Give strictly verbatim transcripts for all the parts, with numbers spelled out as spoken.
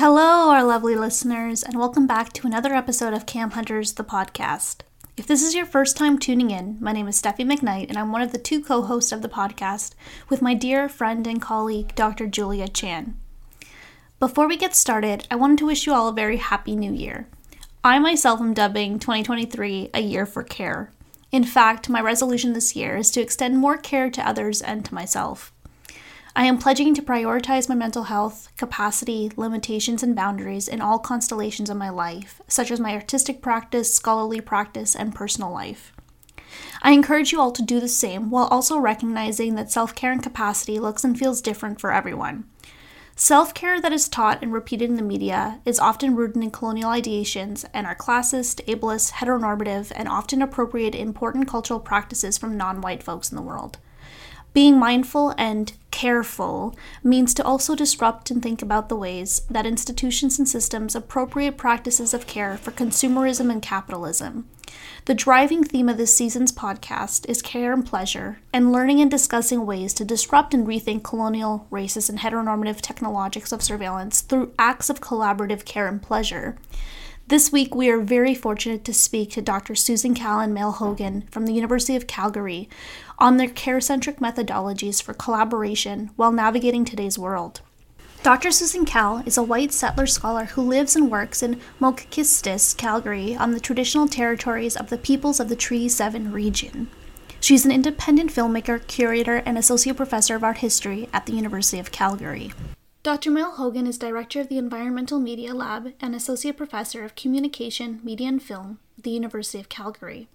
Hello, our lovely listeners, and welcome back to another episode of Cam Hunters, the podcast. If this is your first time tuning in, my name is Steffi McKnight, and I'm one of the two co-hosts of the podcast with my dear friend and colleague, Doctor Julia Chan. Before we get started, I wanted to wish you all a very happy new year. I myself am dubbing twenty twenty-three a year for care. In fact, my resolution this year is to extend more care to others and to myself. I am pledging to prioritize my mental health, capacity, limitations, and boundaries in all constellations of my life, such as my artistic practice, scholarly practice, and personal life. I encourage you all to do the same while also recognizing that self-care and capacity looks and feels different for everyone. Self-care that is taught and repeated in the media is often rooted in colonial ideations and are classist, ableist, heteronormative, and often appropriate important cultural practices from non-white folks in the world. Being mindful and careful means to also disrupt and think about the ways that institutions and systems appropriate practices of care for consumerism and capitalism. The driving theme of this season's podcast is care and pleasure, and learning and discussing ways to disrupt and rethink colonial, racist, and heteronormative technologies of surveillance through acts of collaborative care and pleasure. This week, we are very fortunate to speak to Doctor Susan Cahill and Mel Hogan from the University of Calgary on their care-centric methodologies for collaboration while navigating today's world. Doctor Susan Cahill is a white settler scholar who lives and works in Mohkinstsis, Calgary, on the traditional territories of the peoples of the Treaty seven region. She's an independent filmmaker, curator, and associate professor of art history at the University of Calgary. Doctor Mel Hogan is director of the Environmental Media Lab and associate professor of communication, media, and film at the University of Calgary.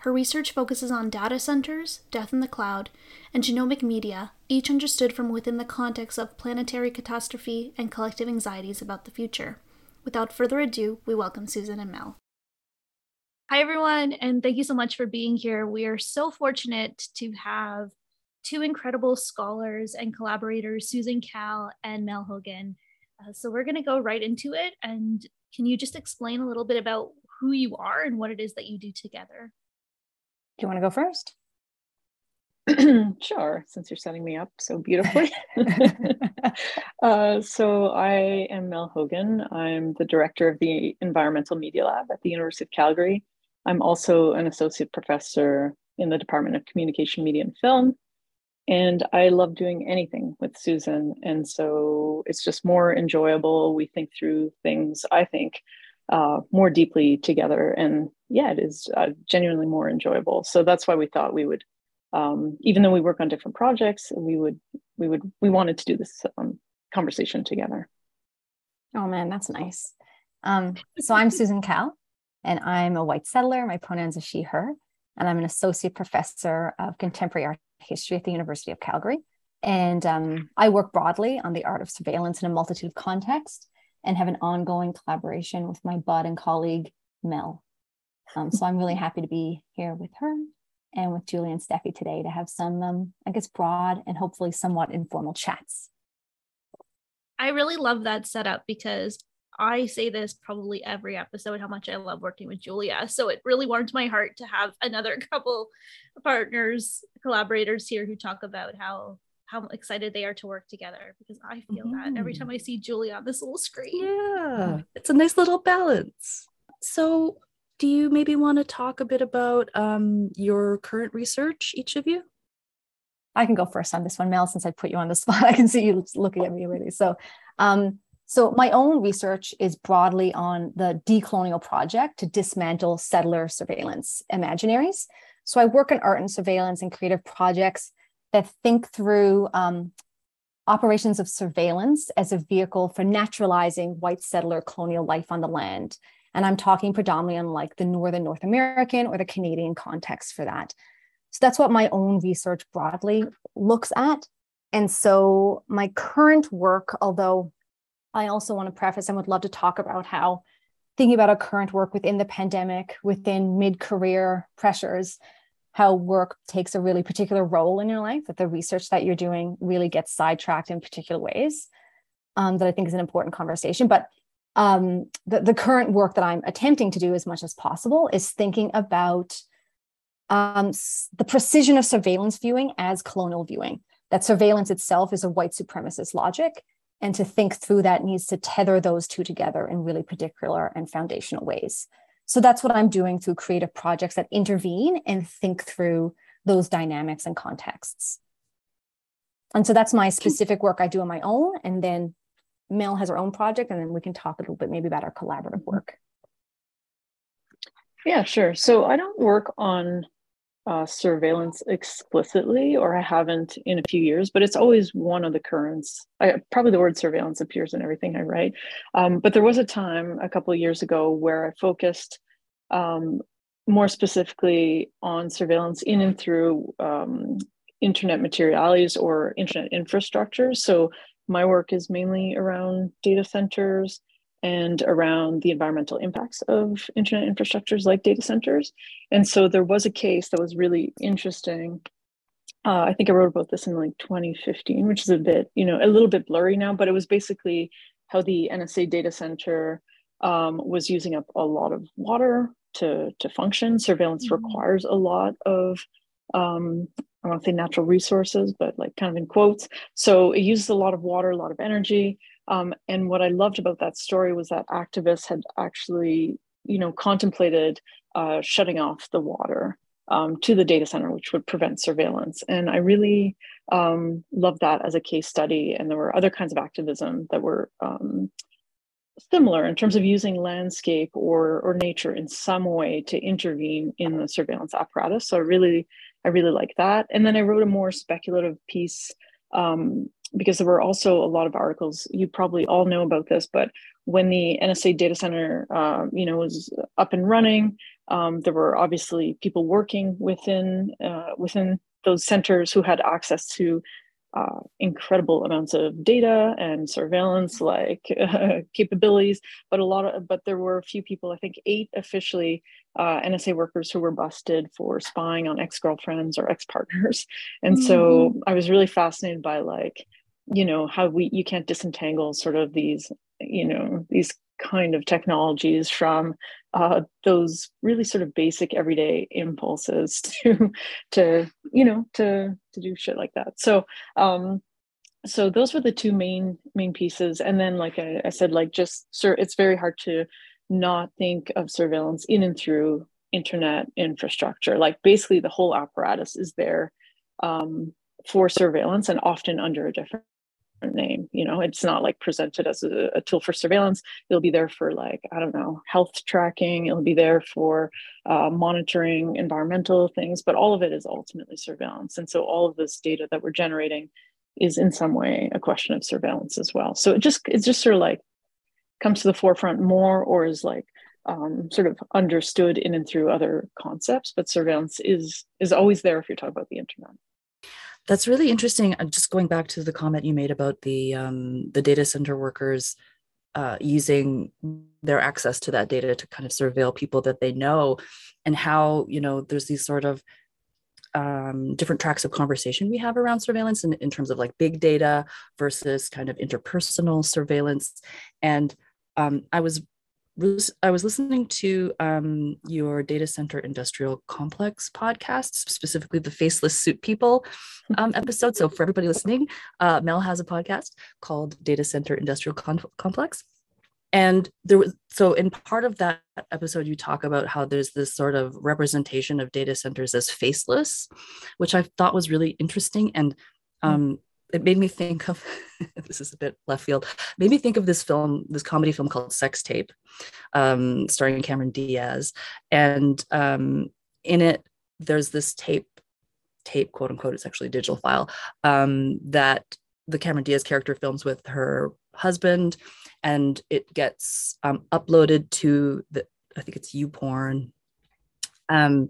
Her research focuses on data centers, death in the cloud, and genomic media, each understood from within the context of planetary catastrophe and collective anxieties about the future. Without further ado, we welcome Susan and Mel. Hi, everyone, and thank you so much for being here. We are so fortunate to have two incredible scholars and collaborators, Susan Cahill and Mel Hogan. Uh, so we're going to go right into it. And can you just explain a little bit about who you are and what it is that you do together? Do you want to go first? Sure, since you're setting me up so beautifully. uh, so I am Mel Hogan. I'm the director of the Environmental Media Lab at the University of Calgary. I'm also an associate professor in the Department of Communication, Media, and Film. And I love doing anything with Susan. And so it's just more enjoyable. We think through things, I think, uh, more deeply together. And yeah, it is uh, genuinely more enjoyable. So that's why we thought we would, um, even though we work on different projects, we would, we would, we wanted to do this um, conversation together. Oh man, that's nice. Um, so I'm Susan Cahill, and I'm a white settler. My pronouns are she, her, and I'm an associate professor of contemporary art history at the University of Calgary. And um, I work broadly on the art of surveillance in a multitude of contexts and have an ongoing collaboration with my bud and colleague, Mel. Um, so I'm really happy to be here with her and with Julie and Steffi today to have some, um, I guess, broad and hopefully somewhat informal chats. I really love that setup because I say this probably every episode, how much I love working with Julia. So it really warmed my heart to have another couple partners, collaborators here who talk about how how excited they are to work together, because I feel mm. that every time I see Julia on this little screen. Yeah, it's a nice little balance. So do you maybe want to talk a bit about um, your current research, each of you? I can go first on this one, Mel, since I put you on the spot. I can see you looking at me already. So. Um, So my own research is broadly on the decolonial project to dismantle settler surveillance imaginaries. So I work in art and surveillance and creative projects that think through um, operations of surveillance as a vehicle for naturalizing white settler colonial life on the land. And I'm talking predominantly on like the Northern North American or the Canadian context for that. So that's what my own research broadly looks at. And so my current work, although I also want to preface and would love to talk about how thinking about our current work within the pandemic, within mid-career pressures, how work takes a really particular role in your life, that the research that you're doing really gets sidetracked in particular ways, um, that I think is an important conversation. But um, the, the current work that I'm attempting to do as much as possible is thinking about um, the precision of surveillance viewing as colonial viewing, that surveillance itself is a white supremacist logic, And to think through that needs to tether those two together in really particular and foundational ways. So that's what I'm doing through creative projects that intervene and think through those dynamics and contexts. And so that's my specific work I do on my own. And then Mel has her own project, and then we can talk a little bit maybe about our collaborative work. Yeah, sure. So I don't work on uh, surveillance explicitly, or I haven't in a few years, but it's always one of the currents. I, probably the word surveillance appears in everything I write. Um, but there was a time a couple of years ago where I focused um, more specifically on surveillance in and through um, internet materialities or internet infrastructure. So my work is mainly around data centers and around the environmental impacts of internet infrastructures like data centers. And so there was a case that was really interesting. Uh, I think I wrote about this in like twenty fifteen, which is a bit, you know, a little bit blurry now, but it was basically how the N S A data center um, was using up a lot of water to, to function. Surveillance mm-hmm. requires a lot of um, I want to say natural resources, but like kind of in quotes. So it uses a lot of water, a lot of energy. Um, and what I loved about that story was that activists had actually, you know, contemplated uh, shutting off the water um, to the data center, which would prevent surveillance. And I really um, loved that as a case study. And there were other kinds of activism that were um, similar in terms of using landscape or, or nature in some way to intervene in the surveillance apparatus. So I really I really like that. And then I wrote a more speculative piece um, because there were also a lot of articles. You probably all know about this, but when the N S A data center, uh, you know, was up and running, um, there were obviously people working within uh, within those centers who had access to uh, incredible amounts of data and surveillance like uh, capabilities. But a lot of, but there were a few people. I think eight officially. Uh, N S A workers who were busted for spying on ex-girlfriends or ex-partners. And so mm-hmm. I was really fascinated by like, you know, how we, you can't disentangle sort of these, you know, these kind of technologies from uh, those really sort of basic everyday impulses to, to, you know, to, to do shit like that. So, um, so those were the two main, main pieces. And then, like I, I said, like just, sir, it's very hard to not think of surveillance in and through internet infrastructure. Like basically the whole apparatus is there um, for surveillance and often under a different name. You know, it's not like presented as a, a tool for surveillance. It'll be there for like, I don't know, health tracking. It'll be there for uh, monitoring environmental things, but all of it is ultimately surveillance. And so all of this data that we're generating is in some way a question of surveillance as well. So it just, it's just sort of like, comes to the forefront more or is like um, sort of understood in and through other concepts, but surveillance is is always there if you're talking about the internet. That's really interesting. I'm just going back to the comment you made about the um, the data center workers uh, using their access to that data to kind of surveil people that they know, and how, you know, there's these sort of um, different tracks of conversation we have around surveillance in, in terms of like big data versus kind of interpersonal surveillance. And Um, I was I was listening to um, your Data Center Industrial Complex podcast, specifically the Faceless Suit People um, episode. So for everybody listening, uh, Mel has a podcast called Data Center Industrial Con- Complex. And there was, so in part of that episode, you talk about how there's this sort of representation of data centers as faceless, which I thought was really interesting. And um, mm-hmm. It made me think of, this is a bit left field, made me think of this film, this comedy film called Sex Tape, um, starring Cameron Diaz. And um, in it, there's this tape, tape, quote unquote, it's actually a digital file, um, that the Cameron Diaz character films with her husband. And it gets um, uploaded to, the I think it's UPorn. Um,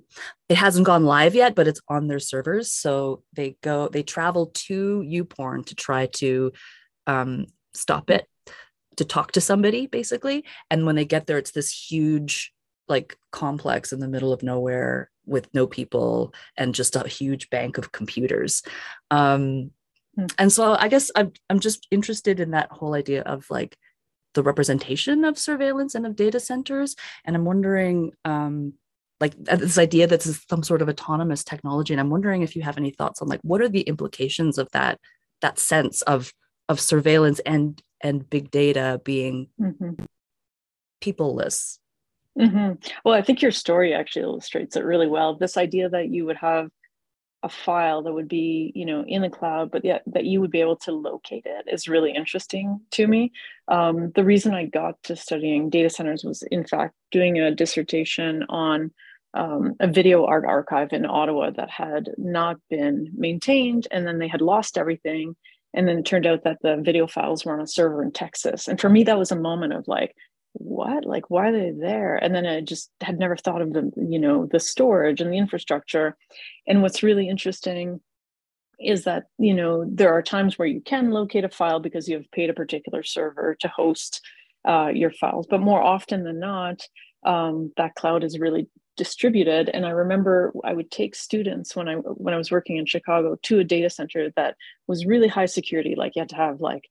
it hasn't gone live yet, but it's on their servers. So they go, they travel to UPorn to try to um, stop it, to talk to somebody basically. And when they get there, it's this huge like complex in the middle of nowhere with no people and just a huge bank of computers. Um, mm. And so I guess I'm, I'm just interested in that whole idea of like the representation of surveillance and of data centers. And I'm wondering, um, like this idea that this is some sort of autonomous technology. And I'm wondering if you have any thoughts on like, what are the implications of that, that sense of of surveillance and and big data being mm-hmm. people-less. Mm-hmm. Well, I think your story actually illustrates it really well. This idea that you would have a file that would be, you know, in the cloud, but yet that you would be able to locate it is really interesting to me. Um, the reason I got to studying data centers was, in fact, doing a dissertation on um, a video art archive in Ottawa that had not been maintained, and then they had lost everything. And then it turned out that the video files were on a server in Texas. And for me, that was a moment of like, what, like, why are they there? And then I just had never thought of the, you know, the storage and the infrastructure. And what's really interesting is that, you know, there are times where you can locate a file because you have paid a particular server to host uh, your files. But more often than not, um, that cloud is really distributed. And I remember I would take students when I when I was working in Chicago to a data center that was really high security. Like you had to have like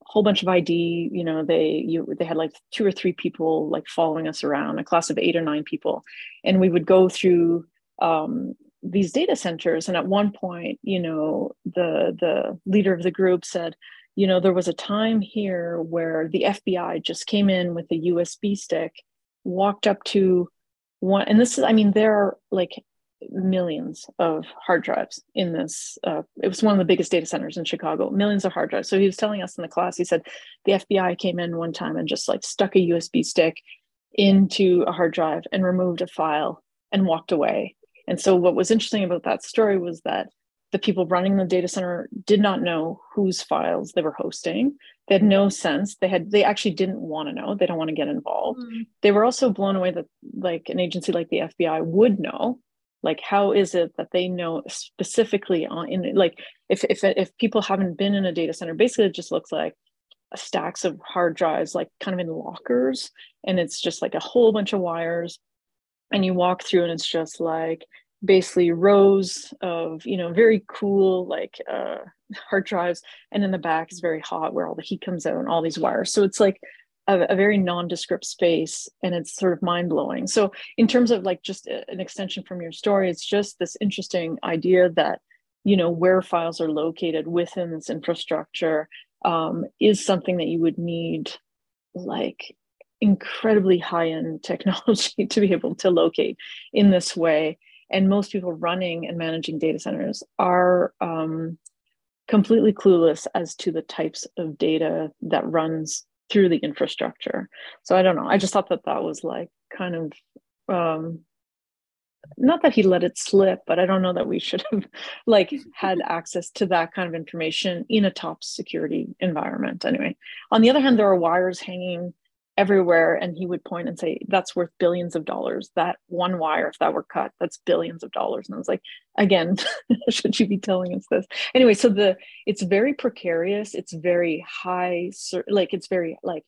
a whole bunch of I D, you know, they you they had like two or three people like following us around, a class of eight or nine people. And we would go through um, these data centers. And at one point, you know, the the leader of the group said, you know, there was a time here where the F B I just came in with a U S B stick, walked up to one, and this is, I mean, there are like millions of hard drives in this. Uh, it was one of the biggest data centers in Chicago, millions of hard drives. So he was telling us in the class, he said, the F B I came in one time and just like stuck a U S B stick into a hard drive and removed a file and walked away. And so what was interesting about that story was that the people running the data center did not know whose files they were hosting. They had no sense. They had, they actually didn't want to know. They don't want to get involved. Mm. They were also blown away that like an agency like the F B I would know, like, how is it that they know specifically on in like, if, if, if people haven't been in a data center, basically it just looks like stacks of hard drives, like kind of in lockers. And it's just like a whole bunch of wires, and you walk through and it's just like, basically rows of, you know, very cool, like uh, hard drives. And then the back is very hot where all the heat comes out and all these wires. So it's like a, a very nondescript space, and it's sort of mind blowing. So in terms of like just a, an extension from your story, it's just this interesting idea that, you know, where files are located within this infrastructure um, is something that you would need like incredibly high-end technology to be able to locate in this way. And most people running and managing data centers are um, completely clueless as to the types of data that runs through the infrastructure. So I don't know. I just thought that that was like kind of, um, not that he let it slip, but I don't know that we should have like had access to that kind of information in a top security environment anyway. On the other hand, there are wires hanging everywhere, and he would point and say, that's worth billions of dollars. That one wire, if that were cut, that's billions of dollars. And I was like, again, should you be telling us this? Anyway, so the it's very precarious. It's very high, like it's very like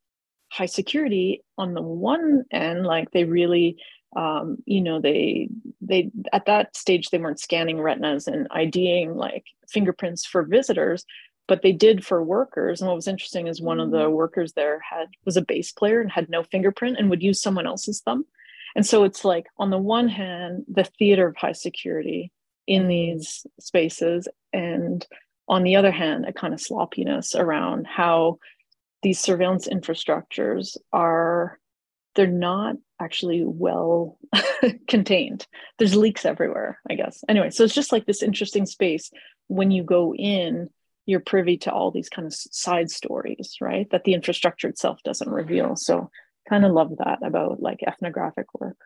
high security on the one end. Like they really, um, you know, they they at that stage they weren't scanning retinas and IDing like fingerprints for visitors, but they did for workers. And what was interesting is one of the workers there had was a bass player and had no fingerprint and would use someone else's thumb. And so it's like, on the one hand, the theater of high security in these spaces, and on the other hand, a kind of sloppiness around how these surveillance infrastructures are, they're not actually well contained. There's leaks everywhere, I guess. Anyway, so it's just like this interesting space when you go in, you're privy to all these kind of side stories, right? That the infrastructure itself doesn't reveal. So kind of love that about like ethnographic work.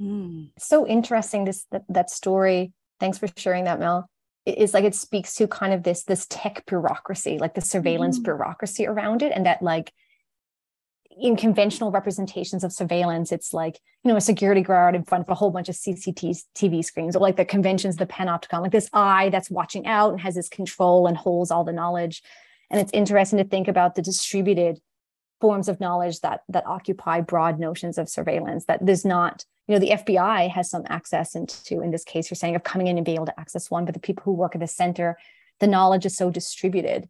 Mm. So interesting, this that, that story. Thanks for sharing that, Mel. It's like it speaks to kind of this, this tech bureaucracy, like the surveillance mm. bureaucracy around it. And that like in conventional representations of surveillance, it's like, you know, a security guard in front of a whole bunch of C C T V screens, or like the conventions, the panopticon, like this eye that's watching out and has this control and holds all the knowledge. And it's interesting to think about the distributed forms of knowledge that that occupy broad notions of surveillance, that there's not, you know, the F B I has some access into, in this case, you're saying, of coming in and being able to access one, but the people who work at the center, the knowledge is so distributed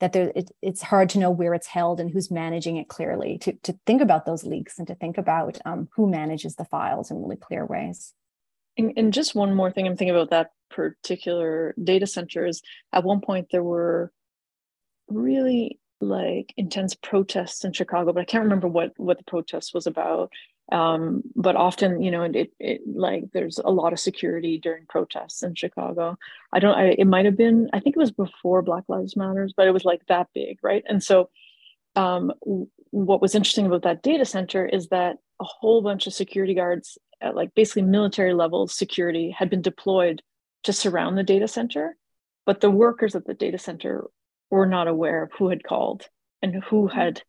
that there, it, it's hard to know where it's held and who's managing it clearly, to, to think about those leaks and to think about um, who manages the files in really clear ways. And, and just one more thing I'm thinking about that particular data center is at one point there were really like intense protests in Chicago, but I can't remember what, what the protest was about. Um, but often, you know, it, it like there's a lot of security during protests in Chicago. I don't, I, it might've been, I think it was before Black Lives Matter, but it was like that big, right? And so um, what was interesting about that data center is that a whole bunch of security guards at like basically military level security had been deployed to surround the data center, but the workers at the data center were not aware of who had called and who had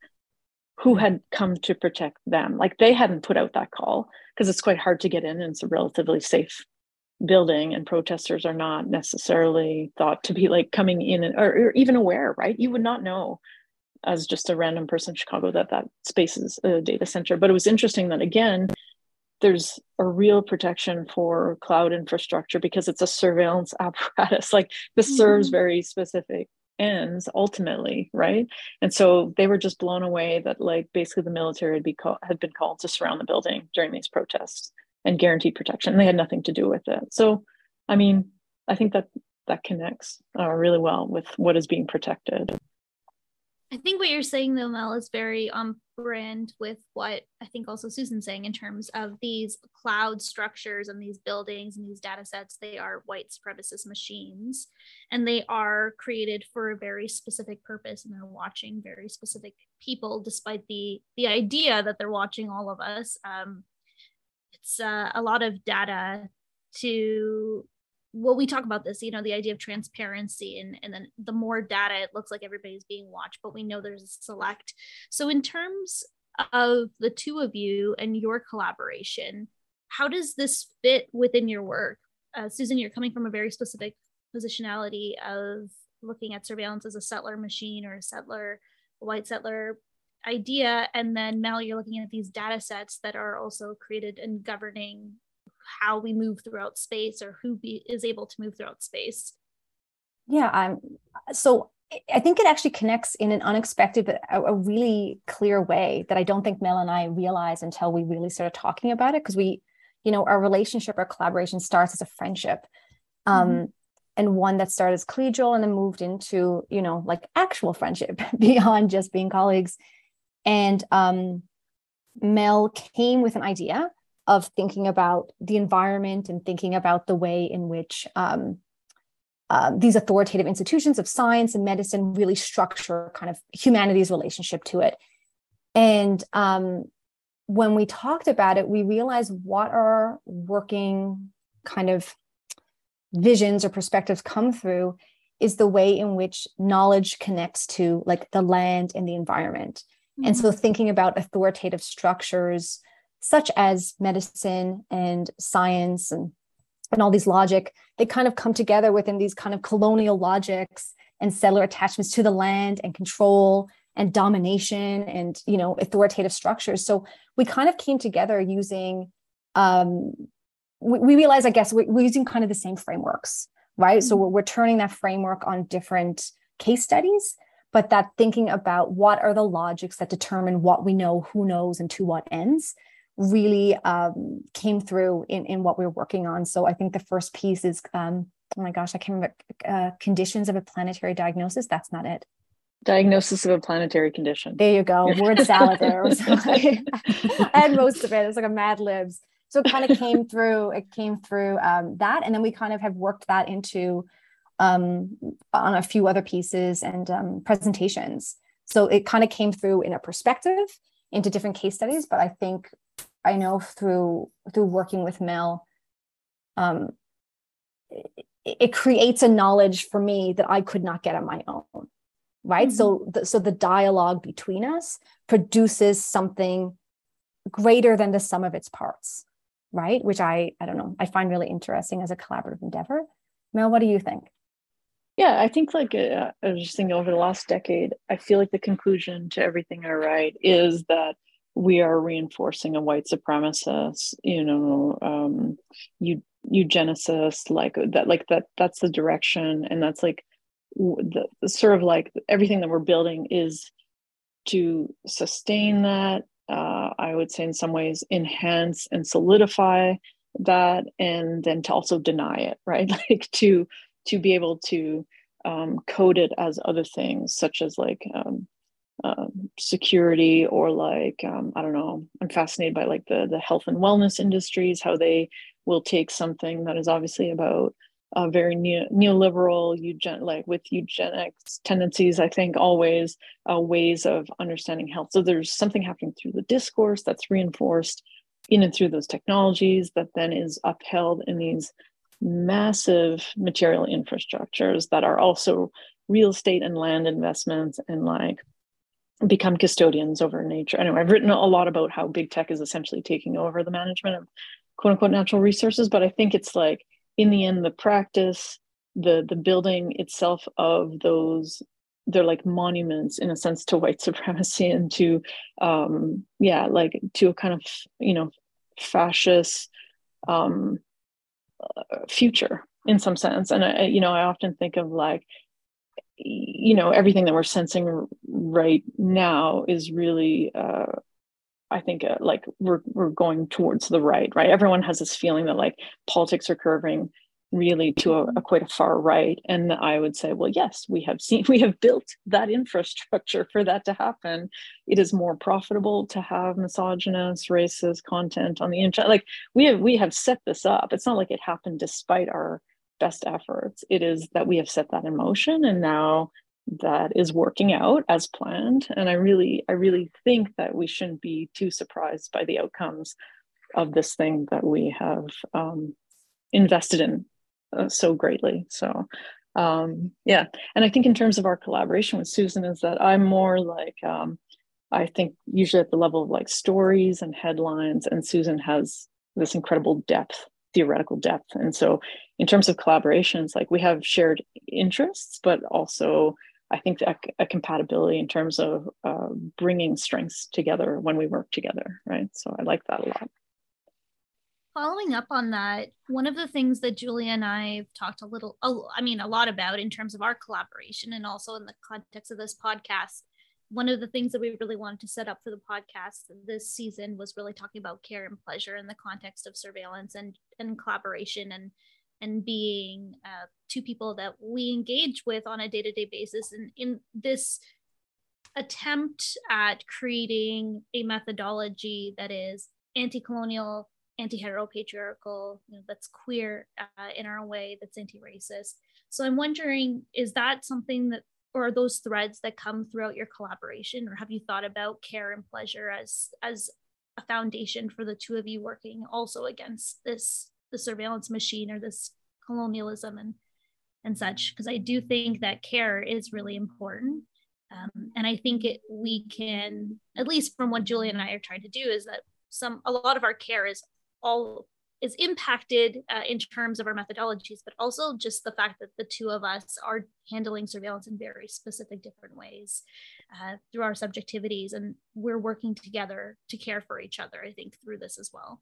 who had come to protect them. Like they hadn't put out that call because it's quite hard to get in and it's a relatively safe building and protesters are not necessarily thought to be like coming in and, or, or even aware, right? You would not know as just a random person in Chicago that that space is a data center. But it was interesting that again, there's a real protection for cloud infrastructure because it's a surveillance apparatus. Like this mm-hmm. serves very specific ends ultimately, right? And so they were just blown away that like basically the military had, be call- had been called to surround the building during these protests and guaranteed protection. They had nothing to do with it. So, I mean, I think that that connects uh, really well with what is being protected. I think what you're saying though, Mel, is very on brand with what I think also Susan's saying in terms of these cloud structures and these buildings and these data sets. They are white supremacist machines and they are created for a very specific purpose and they're watching very specific people despite the, the idea that they're watching all of us. Um, it's uh, a lot of data to... Well, we talk about this, you know, the idea of transparency and, and then the more data, it looks like everybody's being watched, but we know there's a select. So in terms of the two of you and your collaboration, how does this fit within your work? Uh, Susan, you're coming from a very specific positionality of looking at surveillance as a settler machine or a settler, a white settler idea. And then Mel, you're looking at these data sets that are also created and governing how we move throughout space or who be, is able to move throughout space. Yeah, I'm, so I think it actually connects in an unexpected, but a, a really clear way that I don't think Mel and I realized until we really started talking about it. Because we, you know, our relationship, our collaboration starts as a friendship. Um, mm-hmm. And one that started as collegial and then moved into, you know, like actual friendship beyond just being colleagues. And um, Mel came with an idea of thinking about the environment and thinking about the way in which um, uh, these authoritative institutions of science and medicine really structure kind of humanity's relationship to it. And um, when we talked about it, we realized what our working kind of visions or perspectives come through is the way in which knowledge connects to like the land and the environment. Mm-hmm. And so thinking about authoritative structures such as medicine and science and, and all these logic, they kind of come together within these kind of colonial logics and settler attachments to the land and control and domination and, you know, authoritative structures. So we kind of came together using, um, we, we realized, I guess, we're, we're using kind of the same frameworks, right? Mm-hmm. So we're, we're turning that framework on different case studies, but that thinking about what are the logics that determine what we know, who knows, and to what ends, really um, came through in, in what we were working on. So I think the first piece is, um, oh my gosh, I can't remember, uh, conditions of a planetary diagnosis. That's not it. Diagnosis of a planetary condition. There you go. Word salad there. I had most of it. It's like a Mad Libs. So it kind of came through, it came through um, that. And then we kind of have worked that into um, on a few other pieces and um, presentations. So it kind of came through in a perspective into different case studies. But I think I know through through working with Mel, um, it, it creates a knowledge for me that I could not get on my own, right? Mm-hmm. So, the, so the dialogue between us produces something greater than the sum of its parts, right? Which I, I don't know, I find really interesting as a collaborative endeavor. Mel, what do you think? Yeah, I think like, uh, I was just thinking over the last decade, I feel like the conclusion to everything I write is that we are reinforcing a white supremacist, you know, um, eugenicist, like that, like that, that's the direction. And that's like the sort of like everything that we're building is to sustain that. Uh, I would say in some ways, enhance and solidify that. And then to also deny it, right? Like to, to be able to um, coded as other things, such as like um, uh, security, or like, um, I don't know, I'm fascinated by like the, the health and wellness industries, how they will take something that is obviously about a very neo neoliberal, eugen like with eugenics tendencies, I think always uh, ways of understanding health. So there's something happening through the discourse that's reinforced in and through those technologies that then is upheld in these massive material infrastructures that are also real estate and land investments and like become custodians over nature. Anyway, I've written a lot about how big tech is essentially taking over the management of quote unquote natural resources, but I think it's like, in the end, the practice, the the building itself of those, they're like monuments in a sense to white supremacy and to, um, yeah, like to a kind of, you know, fascist um, future in some sense. And, I, you know, I often think of like, you know, everything that we're sensing right now is really, uh, I think uh, like we're, we're going towards the right, right? Everyone has this feeling that like politics are curving really to a, a quite a far right. And I would say, well, yes, we have seen, we have built that infrastructure for that to happen. It is more profitable to have misogynist, racist content on the internet. Like we have, we have set this up. It's not like it happened despite our best efforts. It is that we have set that in motion, and now that is working out as planned. And I really, I really think that we shouldn't be too surprised by the outcomes of this thing that we have um, invested in uh, so greatly. So um, yeah. And I think in terms of our collaboration with Susan is that I'm more like, um, I think usually at the level of like stories and headlines, and Susan has this incredible depth, theoretical depth. And so in terms of collaborations, like we have shared interests, but also I think that a compatibility in terms of uh, bringing strengths together when we work together, right? So I like that a lot. Following up on that, one of the things that Julia and I have talked a little, I mean, a lot about in terms of our collaboration and also in the context of this podcast, one of the things that we really wanted to set up for the podcast this season was really talking about care and pleasure in the context of surveillance and, and collaboration and and being uh, two people that we engage with on a day-to-day basis. And in this attempt at creating a methodology that is anti-colonial, anti-heteropatriarchal, you know, that's queer uh, in our way, that's anti-racist. So I'm wondering, is that something that, or are those threads that come throughout your collaboration? Or have you thought about care and pleasure as, as a foundation for the two of you working also against this the surveillance machine or this colonialism and and such, because I do think that care is really important. Um, and I think it, we can, at least from what Julia and I are trying to do, is that some a lot of our care is all is impacted uh, in terms of our methodologies, but also just the fact that the two of us are handling surveillance in very specific different ways uh, through our subjectivities. And we're working together to care for each other, I think, through this as well.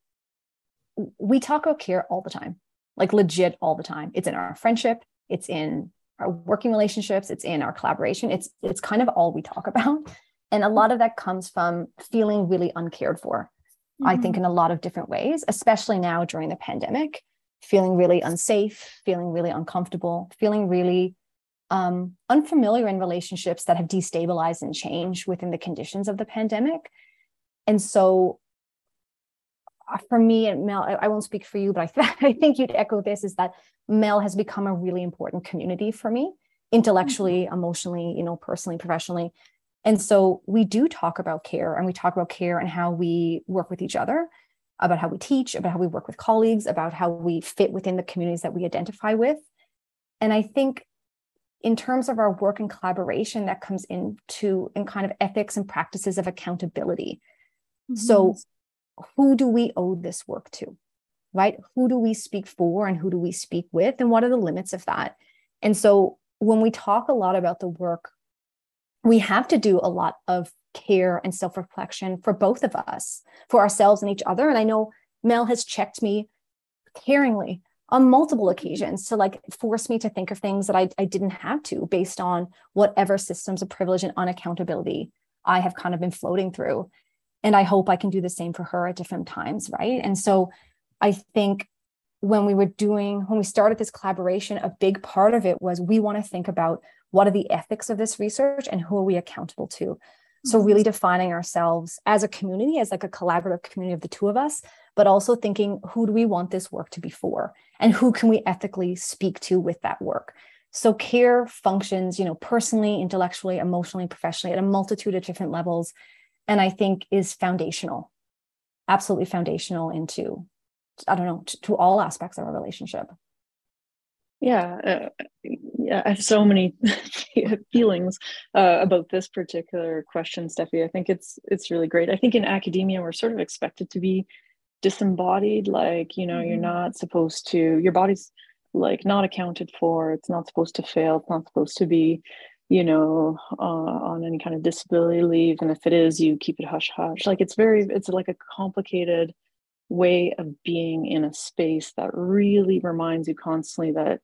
We talk about care all the time, like legit all the time. It's in our friendship. It's in our working relationships. It's in our collaboration. It's, it's kind of all we talk about. And a lot of that comes from feeling really uncared for, mm-hmm. I think in a lot of different ways, especially now during the pandemic, feeling really unsafe, feeling really uncomfortable, feeling really um, unfamiliar in relationships that have destabilized and changed within the conditions of the pandemic. And so for me, and Mel, I won't speak for you, but I, th I think you'd echo this, is that Mel has become a really important community for me, intellectually, mm-hmm. emotionally, you know, personally, professionally. And so we do talk about care, and we talk about care and how we work with each other, about how we teach, about how we work with colleagues, about how we fit within the communities that we identify with. And I think in terms of our work and collaboration, that comes into in kind of ethics and practices of accountability. Mm-hmm. So who do we owe this work to, right? Who do we speak for and who do we speak with? And what are the limits of that? And so when we talk a lot about the work, we have to do a lot of care and self-reflection for both of us, for ourselves and each other. And I know Mel has checked me caringly on multiple occasions to like force me to think of things that I, I didn't have to, based on whatever systems of privilege and unaccountability I have kind of been floating through. And I hope I can do the same for her at different times, right? And so I think when we were doing, when we started this collaboration, a big part of it was we want to think about what are the ethics of this research and who are we accountable to? So really defining ourselves as a community, as like a collaborative community of the two of us, but also thinking, who do we want this work to be for? And who can we ethically speak to with that work? So care functions, you know, personally, intellectually, emotionally, professionally, at a multitude of different levels. And I think is foundational, absolutely foundational into, I don't know, to, to all aspects of our relationship. Yeah, uh, yeah, I have so many feelings uh, about this particular question, Steffi. I think it's it's really great. I think in academia, we're sort of expected to be disembodied, like, you know, mm-hmm. you're not supposed to, your body's like not accounted for, it's not supposed to fail, it's not supposed to be, you know, uh, on any kind of disability leave. And if it is, you keep it hush hush. Like it's very, it's like a complicated way of being in a space that really reminds you constantly that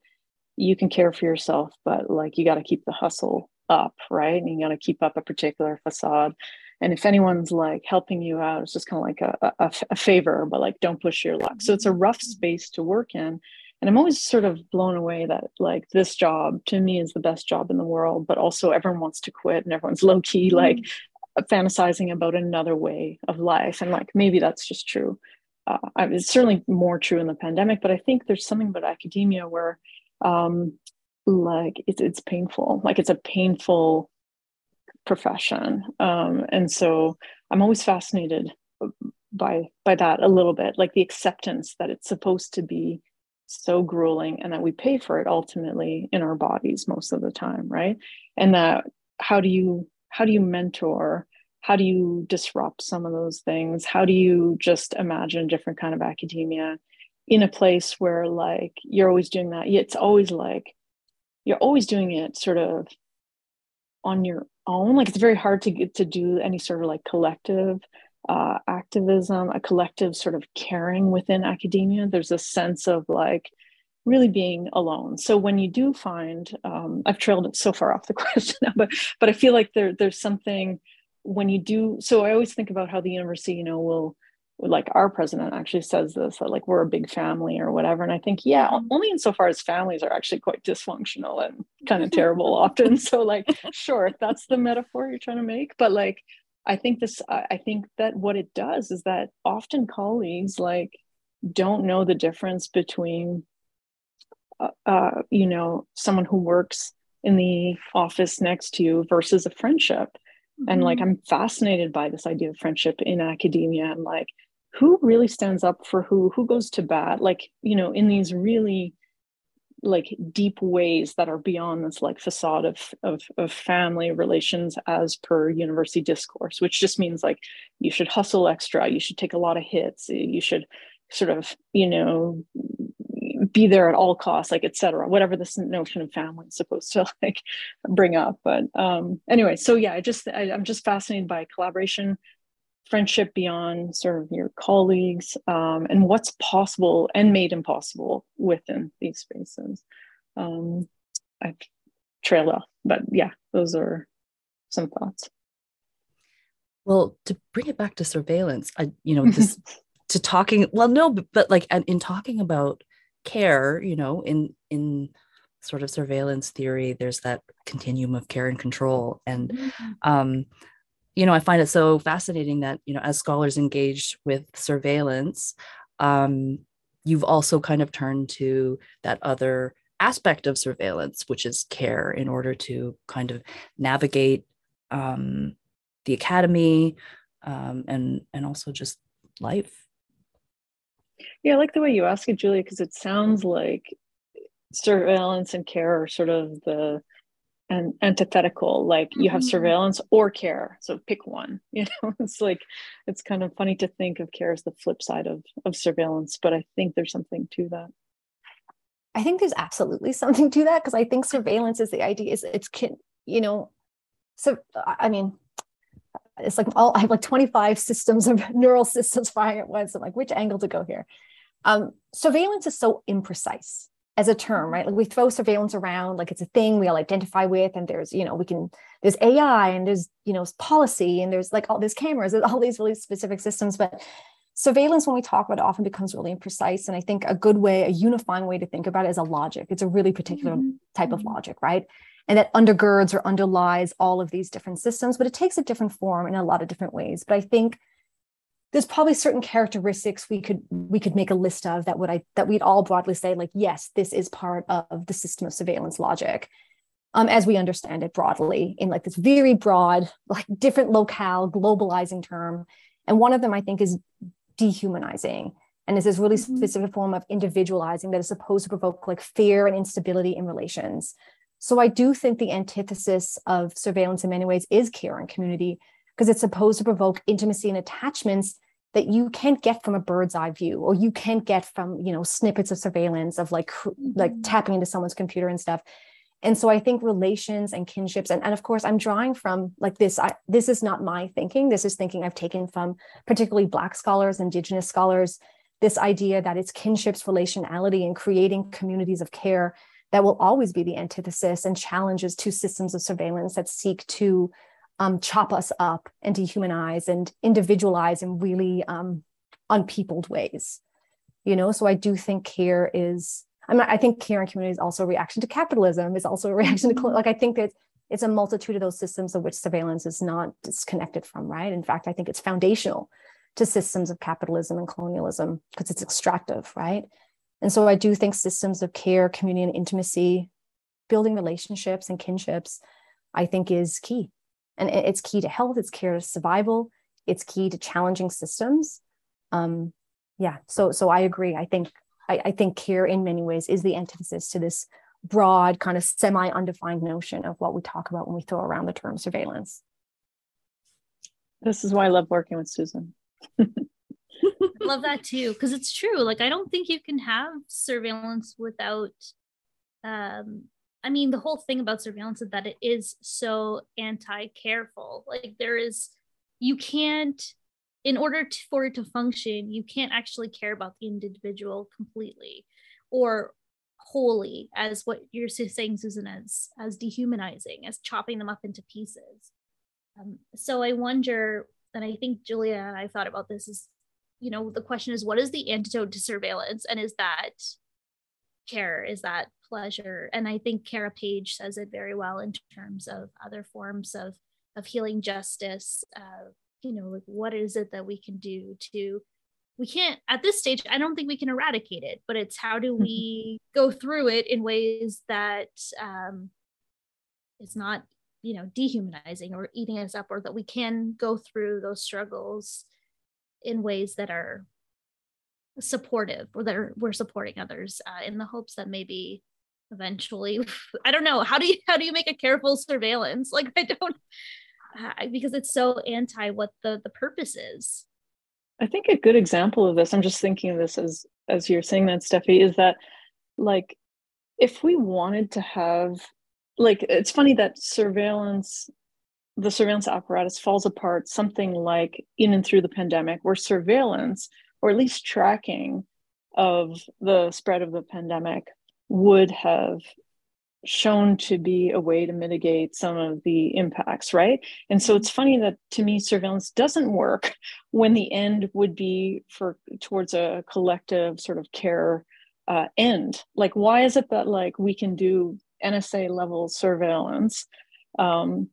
you can care for yourself, but like you got to keep the hustle up, right? And you got to keep up a particular facade. And if anyone's like helping you out, it's just kind of like a, a, a favor, but like don't push your luck. So it's a rough space to work in. And I'm always sort of blown away that like this job to me is the best job in the world, but also everyone wants to quit and everyone's low key, like mm-hmm. fantasizing about another way of life. And like, maybe that's just true. Uh, it's certainly more true in the pandemic, but I think there's something about academia where um, like it's, it's painful, like it's a painful profession. Um, and so I'm always fascinated by, by that a little bit, like the acceptance that it's supposed to be so grueling and that we pay for it ultimately in our bodies most of the time, right? And that how do you, how do you mentor? How do you disrupt some of those things? How do you just imagine a different kind of academia in a place where like, you're always doing that. It's always like, you're always doing it sort of on your own. Like it's very hard to get to do any sort of like collective uh, activism, a collective sort of caring within academia. There's a sense of like, really being alone. So when you do find, um, I've trailed so far off the question, now, but but I feel like there there's something when you do, so I always think about how the university, you know, will, like our president actually says this, that like, we're a big family or whatever. And I think, yeah, only insofar as families are actually quite dysfunctional and kind of terrible often. So like, sure, if that's the metaphor you're trying to make, but like, I think this, I think that what it does is that often colleagues like, don't know the difference between, uh, uh, you know, someone who works in the office next to you versus a friendship. And like, I'm fascinated by this idea of friendship in academia and like, who really stands up for who, who goes to bat, like, you know, in these really like deep ways that are beyond this like facade of, of, of family relations as per university discourse, which just means like, you should hustle extra, you should take a lot of hits, you should sort of, you know, be there at all costs, like, et cetera, whatever this notion of family is supposed to like bring up. But um, anyway, so yeah, I just, I, I'm just fascinated by collaboration, friendship beyond sort of your colleagues um, and what's possible and made impossible within these spaces. Um, I've trailed off, but yeah, those are some thoughts. Well, to bring it back to surveillance, I, you know, this, to talking, well, no, but, but like, and in talking about care, you know, in in sort of surveillance theory, there's that continuum of care and control. And, mm-hmm. um, you know, I find it so fascinating that, you know, as scholars engaged with surveillance, um, you've also kind of turned to that other aspect of surveillance, which is care, in order to kind of navigate um, the academy um, and and also just life. Yeah, I like the way you ask it, Julia, because it sounds like surveillance and care are sort of the an antithetical, like you have mm-hmm. surveillance or care. So pick one, you know, it's like, it's kind of funny to think of care as the flip side of, of surveillance, but I think there's something to that. I think there's absolutely something to that, because I think surveillance is the idea is it's, you know, so, I mean, it's like all I have like twenty-five systems of neural systems firing at once. I'm like, which angle to go here? Um, surveillance is so imprecise as a term, right? Like we throw surveillance around, like it's a thing we all identify with. And there's, you know, we can, there's A I and there's, you know, policy and there's like all these cameras, there's all these really specific systems, but surveillance, when we talk about it, often becomes really imprecise. And I think a good way, a unifying way to think about it is a logic. It's a really particular mm-hmm. type of logic, right? And that undergirds or underlies all of these different systems, but it takes a different form in a lot of different ways. But I think there's probably certain characteristics we could we could make a list of that would I that we'd all broadly say, like, yes, this is part of the system of surveillance logic, um, as we understand it broadly in like this very broad, like different locale, globalizing term. And one of them I think is dehumanizing. And it's this really specific form of individualizing that is supposed to provoke like fear and instability in relations. So I do think the antithesis of surveillance in many ways is care and community, because it's supposed to provoke intimacy and attachments that you can't get from a bird's eye view, or you can't get from, you know, snippets of surveillance of like, like tapping into someone's computer and stuff. And so I think relations and kinships, and, and of course, I'm drawing from like this, I, this is not my thinking. This is thinking I've taken from particularly Black scholars, Indigenous scholars, this idea that it's kinships, relationality, and creating communities of care that will always be the antithesis and challenges to systems of surveillance that seek to um, chop us up and dehumanize and individualize in really um, unpeopled ways. You know, so I do think care is, I'm not, I think care and community is also a reaction to capitalism, is also a reaction to, like, I think that it's a multitude of those systems of which surveillance is not disconnected from, right? In fact, I think it's foundational to systems of capitalism and colonialism because it's extractive, right? And so I do think systems of care, community, and intimacy, building relationships and kinships, I think is key. And it's key to health, it's care to survival, it's key to challenging systems. Um, yeah, so so I agree. I think I, I think care in many ways is the antithesis to this broad kind of semi-undefined notion of what we talk about when we throw around the term surveillance. This is why I love working with Susan. I love that too, because it's true. Like, I don't think you can have surveillance without, um, I mean, the whole thing about surveillance is that it is so anti-careful. Like, there is, you can't, in order to, for it to function, you can't actually care about the individual completely or wholly, as what you're saying, Susan, as, as dehumanizing, as chopping them up into pieces. Um, so I wonder, and I think Julia and I thought about this, is, you know, the question is, what is the antidote to surveillance? And is that care? Is that pleasure? And I think Cara Page says it very well in terms of other forms of, of healing justice. Uh, you know, like, what is it that we can do to, we can't, at this stage, I don't think we can eradicate it, but it's how do we go through it in ways that um, it's not, you know, dehumanizing or eating us up, or that we can go through those struggles in ways that are supportive, or that are, we're supporting others uh, in the hopes that maybe eventually, I don't know, how do you, how do you make a careful surveillance? Like, I don't, uh, because it's so anti what the, the purpose is. I think a good example of this, I'm just thinking of this as, as you're saying that, Steffi, is that, like, if we wanted to have, like, it's funny that surveillance, the surveillance apparatus falls apart something like in and through the pandemic, where surveillance, or at least tracking of the spread of the pandemic, would have shown to be a way to mitigate some of the impacts, right? And so it's funny that, to me, surveillance doesn't work when the end would be for towards a collective sort of care uh, end. Like, why is it that, like, we can do N S A level surveillance, um,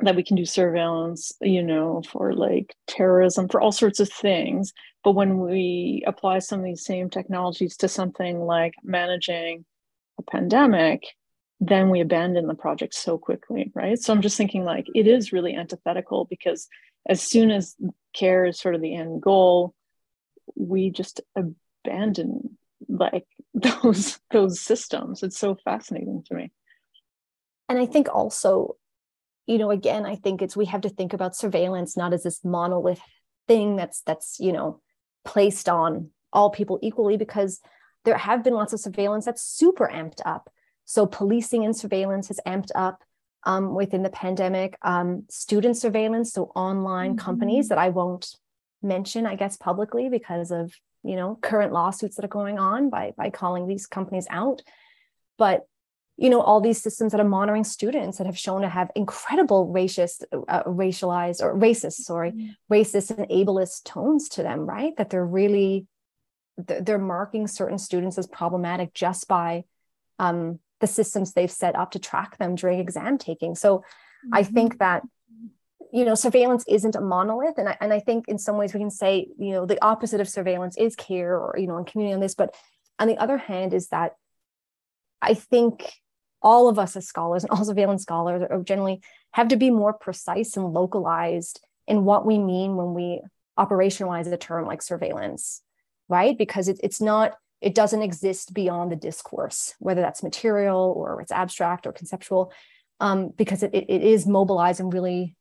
that we can do surveillance, you know, for like terrorism, for all sorts of things. But when we apply some of these same technologies to something like managing a pandemic, then we abandon the project so quickly, right? So I'm just thinking, like, it is really antithetical, because as soon as care is sort of the end goal, we just abandon like those, those systems. It's so fascinating to me. And I think also, you know, again, I think it's, we have to think about surveillance not as this monolith thing that's, that's, you know, placed on all people equally, because there have been lots of surveillance that's super amped up. So policing and surveillance has amped up um, within the pandemic. Um, student surveillance, so online mm-hmm. companies that I won't mention, I guess, publicly because of, you know, current lawsuits that are going on by, by calling these companies out. But you know, all these systems that are monitoring students that have shown to have incredible racist, uh, racialized or racist, sorry, yeah. racist and ableist tones to them, right? That they're really, they're marking certain students as problematic just by um, the systems they've set up to track them during exam taking. So mm-hmm. I think that, you know, surveillance isn't a monolith. And I, and I think in some ways we can say, you know, the opposite of surveillance is care or, you know, and community on this. But on the other hand is that I think all of us as scholars and all surveillance scholars are generally have to be more precise and localized in what we mean when we operationalize a term like surveillance, right? Because it, it's not, it doesn't exist beyond the discourse, whether that's material or it's abstract or conceptual, um, because it, it is mobilized in really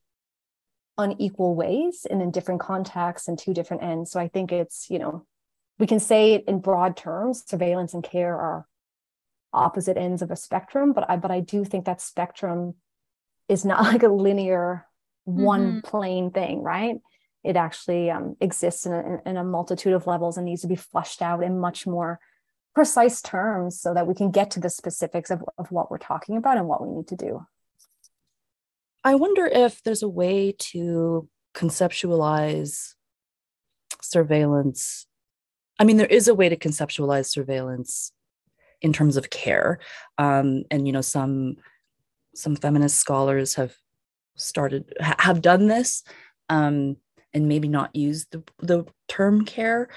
unequal ways and in different contexts and two different ends. So I think it's, you know, we can say it in broad terms, surveillance and care are opposite ends of a spectrum, but I but I do think that spectrum is not like a linear one mm-hmm. plain thing, right? It actually um, exists in a, in a multitude of levels and needs to be fleshed out in much more precise terms so that we can get to the specifics of, of what we're talking about and what we need to do. I wonder if there's a way to conceptualize surveillance. I mean, there is a way to conceptualize surveillance in terms of care. Um, and, you know, some some feminist scholars have started, ha- have done this um, and maybe not used the, the term care.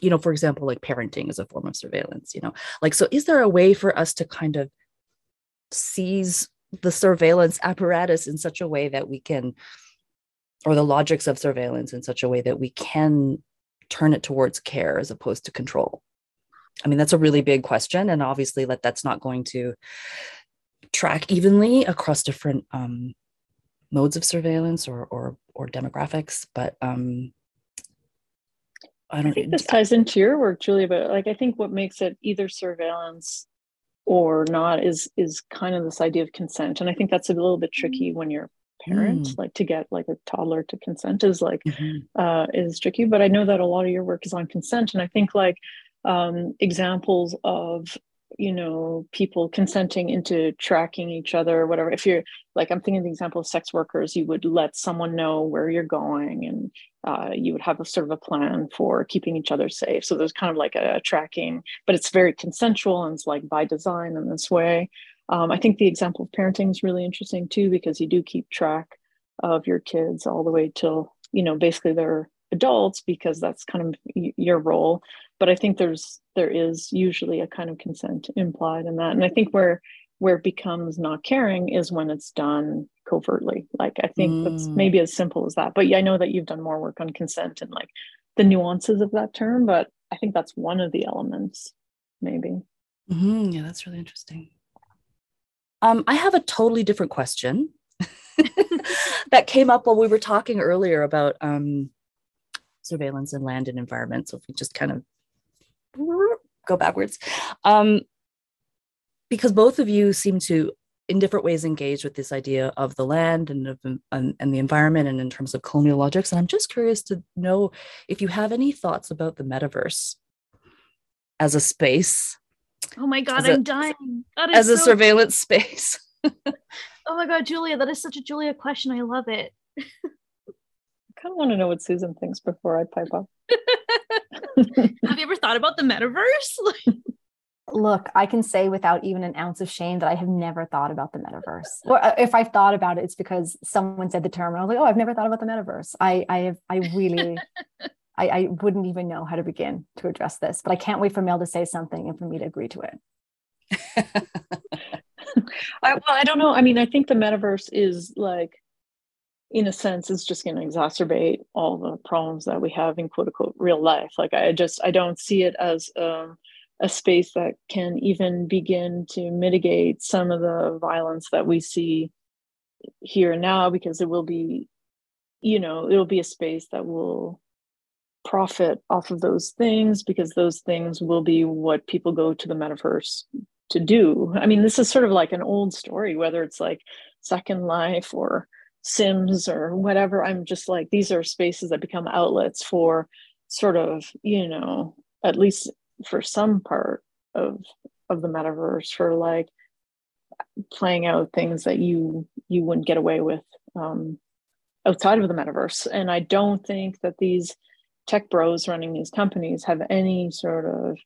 You know, for example, like parenting is a form of surveillance, you know, like, so is there a way for us to kind of seize the surveillance apparatus in such a way that we can, or the logics of surveillance in such a way that we can turn it towards care as opposed to control? I mean, that's a really big question. And obviously like, that's not going to track evenly across different um, modes of surveillance or, or, or demographics. But um, I don't I think this ties into your work, Julia, but like, I think what makes it either surveillance or not is, is kind of this idea of consent. And I think that's a little bit tricky when you're a parent, mm. like to get like a toddler to consent is like, mm-hmm. uh, is tricky, but I know that a lot of your work is on consent. And I think like, Um, examples of, you know, people consenting into tracking each other or whatever. If you're like, I'm thinking the example of sex workers, you would let someone know where you're going and uh, you would have a sort of a plan for keeping each other safe. So there's kind of like a, a tracking, but it's very consensual and it's like by design in this way. Um, I think the example of parenting is really interesting too, because you do keep track of your kids all the way till, you know, basically they're adults, because that's kind of y- your role. But I think there's there is usually a kind of consent implied in that. And I think where where it becomes not caring is when it's done covertly. Like, I think mm. that's maybe as simple as that. But yeah, I know that you've done more work on consent and like the nuances of that term, but I think that's one of the elements, maybe. Mm-hmm. Yeah, that's really interesting. Um, I have a totally different question that came up while we were talking earlier about um, surveillance in land and environment. So if we just kind of go backwards, um, because both of you seem to, in different ways, engage with this idea of the land and of and, and the environment, and in terms of colonial logics. And I'm just curious to know if you have any thoughts about the metaverse as a space. Oh my God, I'm a, dying. That is as so a surveillance space. Oh my God, Julia, that is such a Julia question. I love it. I kind of want to know what Susan thinks before I pipe up. Have you ever thought about the metaverse? Look, I can say without even an ounce of shame that I have never thought about the metaverse. Or if I've thought about it, it's because someone said the term and I was like, oh, I've never thought about the metaverse. I I have I really I, I wouldn't even know how to begin to address this, but I can't wait for Mel to say something and for me to agree to it. I, well, I don't know. I mean, I think the metaverse is like, in a sense, it's just going to exacerbate all the problems that we have in quote unquote real life. Like I just, I don't see it as um, a space that can even begin to mitigate some of the violence that we see here and now, because it will be, you know, it'll be a space that will profit off of those things, because those things will be what people go to the metaverse to do. I mean, this is sort of like an old story, whether it's like Second Life or Sims or whatever. I'm just like, these are spaces that become outlets for sort of, you know, at least for some part of of the metaverse, for like playing out things that you you wouldn't get away with um, outside of the metaverse. And I don't think that these tech bros running these companies have any sort of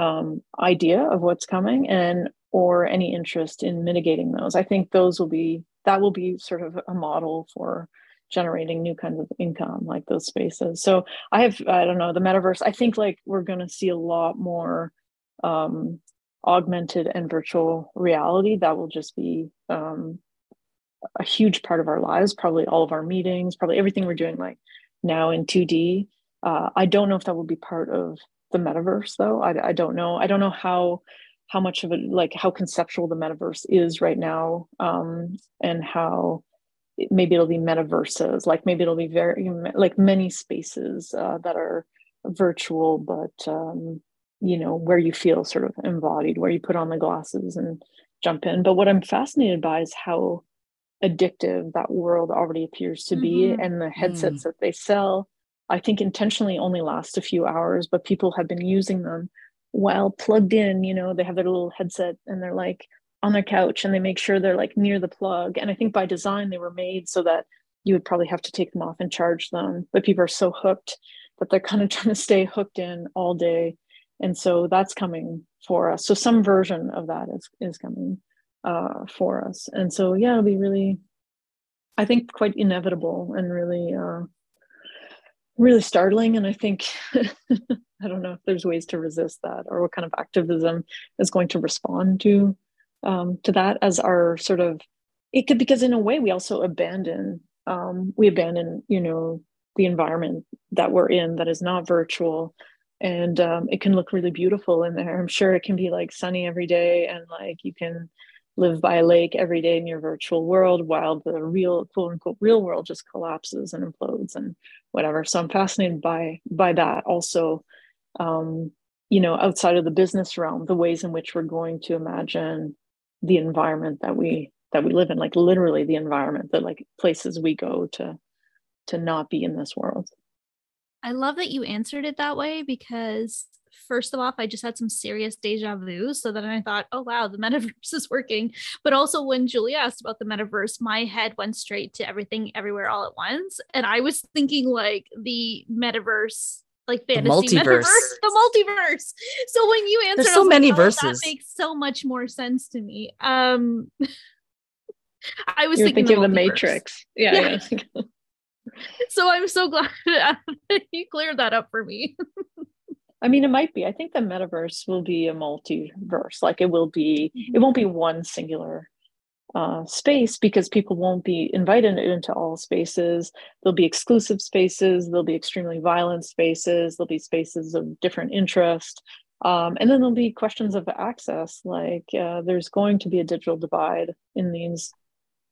um, idea of what's coming and or any interest in mitigating those. I think those will be, that will be sort of a model for generating new kinds of income, like those spaces. So I have, I don't know, the metaverse, I think like we're going to see a lot more um, augmented and virtual reality. That will just be um, a huge part of our lives, probably all of our meetings, probably everything we're doing like now in two D. Uh, I don't know if that will be part of the metaverse though. I, I don't know. I don't know how how much of it, like how conceptual the metaverse is right now, um, and how it, maybe it'll be metaverses, like maybe it'll be very, like many spaces uh, that are virtual, but um, you know, where you feel sort of embodied, where you put on the glasses and jump in. But what I'm fascinated by is how addictive that world already appears to be, mm-hmm. and the headsets mm-hmm. that they sell, I think intentionally only last a few hours, but people have been using them well plugged in. You know, they have their little headset and they're like on their couch and they make sure they're like near the plug. And I think by design, they were made so that you would probably have to take them off and charge them. But people are so hooked that they're kind of trying to stay hooked in all day. And so that's coming for us. So some version of that is, is coming uh, for us. And so, yeah, it'll be really, I think, quite inevitable and really, uh, really startling. And I think, I don't know if there's ways to resist that or what kind of activism is going to respond to um, to that as our sort of, it could, because in a way we also abandon, um, we abandon, you know, the environment that we're in that is not virtual. And um, it can look really beautiful in there. I'm sure it can be like sunny every day and like you can live by a lake every day in your virtual world while the real, quote unquote, real world just collapses and implodes and whatever. So I'm fascinated by by that also, um, you know, outside of the business realm, the ways in which we're going to imagine the environment that we that we live in, like literally the environment, the like places we go to to not be in this world. I love that you answered it that way, because first of all, I just had some serious deja vu. So then I thought, oh, wow, the metaverse is working. But also when Julia asked about the metaverse, my head went straight to Everything Everywhere All at Once. And I was thinking like the metaverse, like fantasy the multiverse. metaverse, the multiverse. So when you answered, there's so many like, verses. Oh, that makes so much more sense to me. Um, I was You're thinking, thinking the, the Matrix. Yeah. yeah. yeah. So I'm so glad that you cleared that up for me. I mean, it might be, I think the metaverse will be a multiverse. Like it will be, mm-hmm. it won't be one singular uh, space, because people won't be invited into all spaces. There'll be exclusive spaces. There'll be extremely violent spaces. There'll be spaces of different interest. Um, and then there'll be questions of access. Like uh, there's going to be a digital divide in these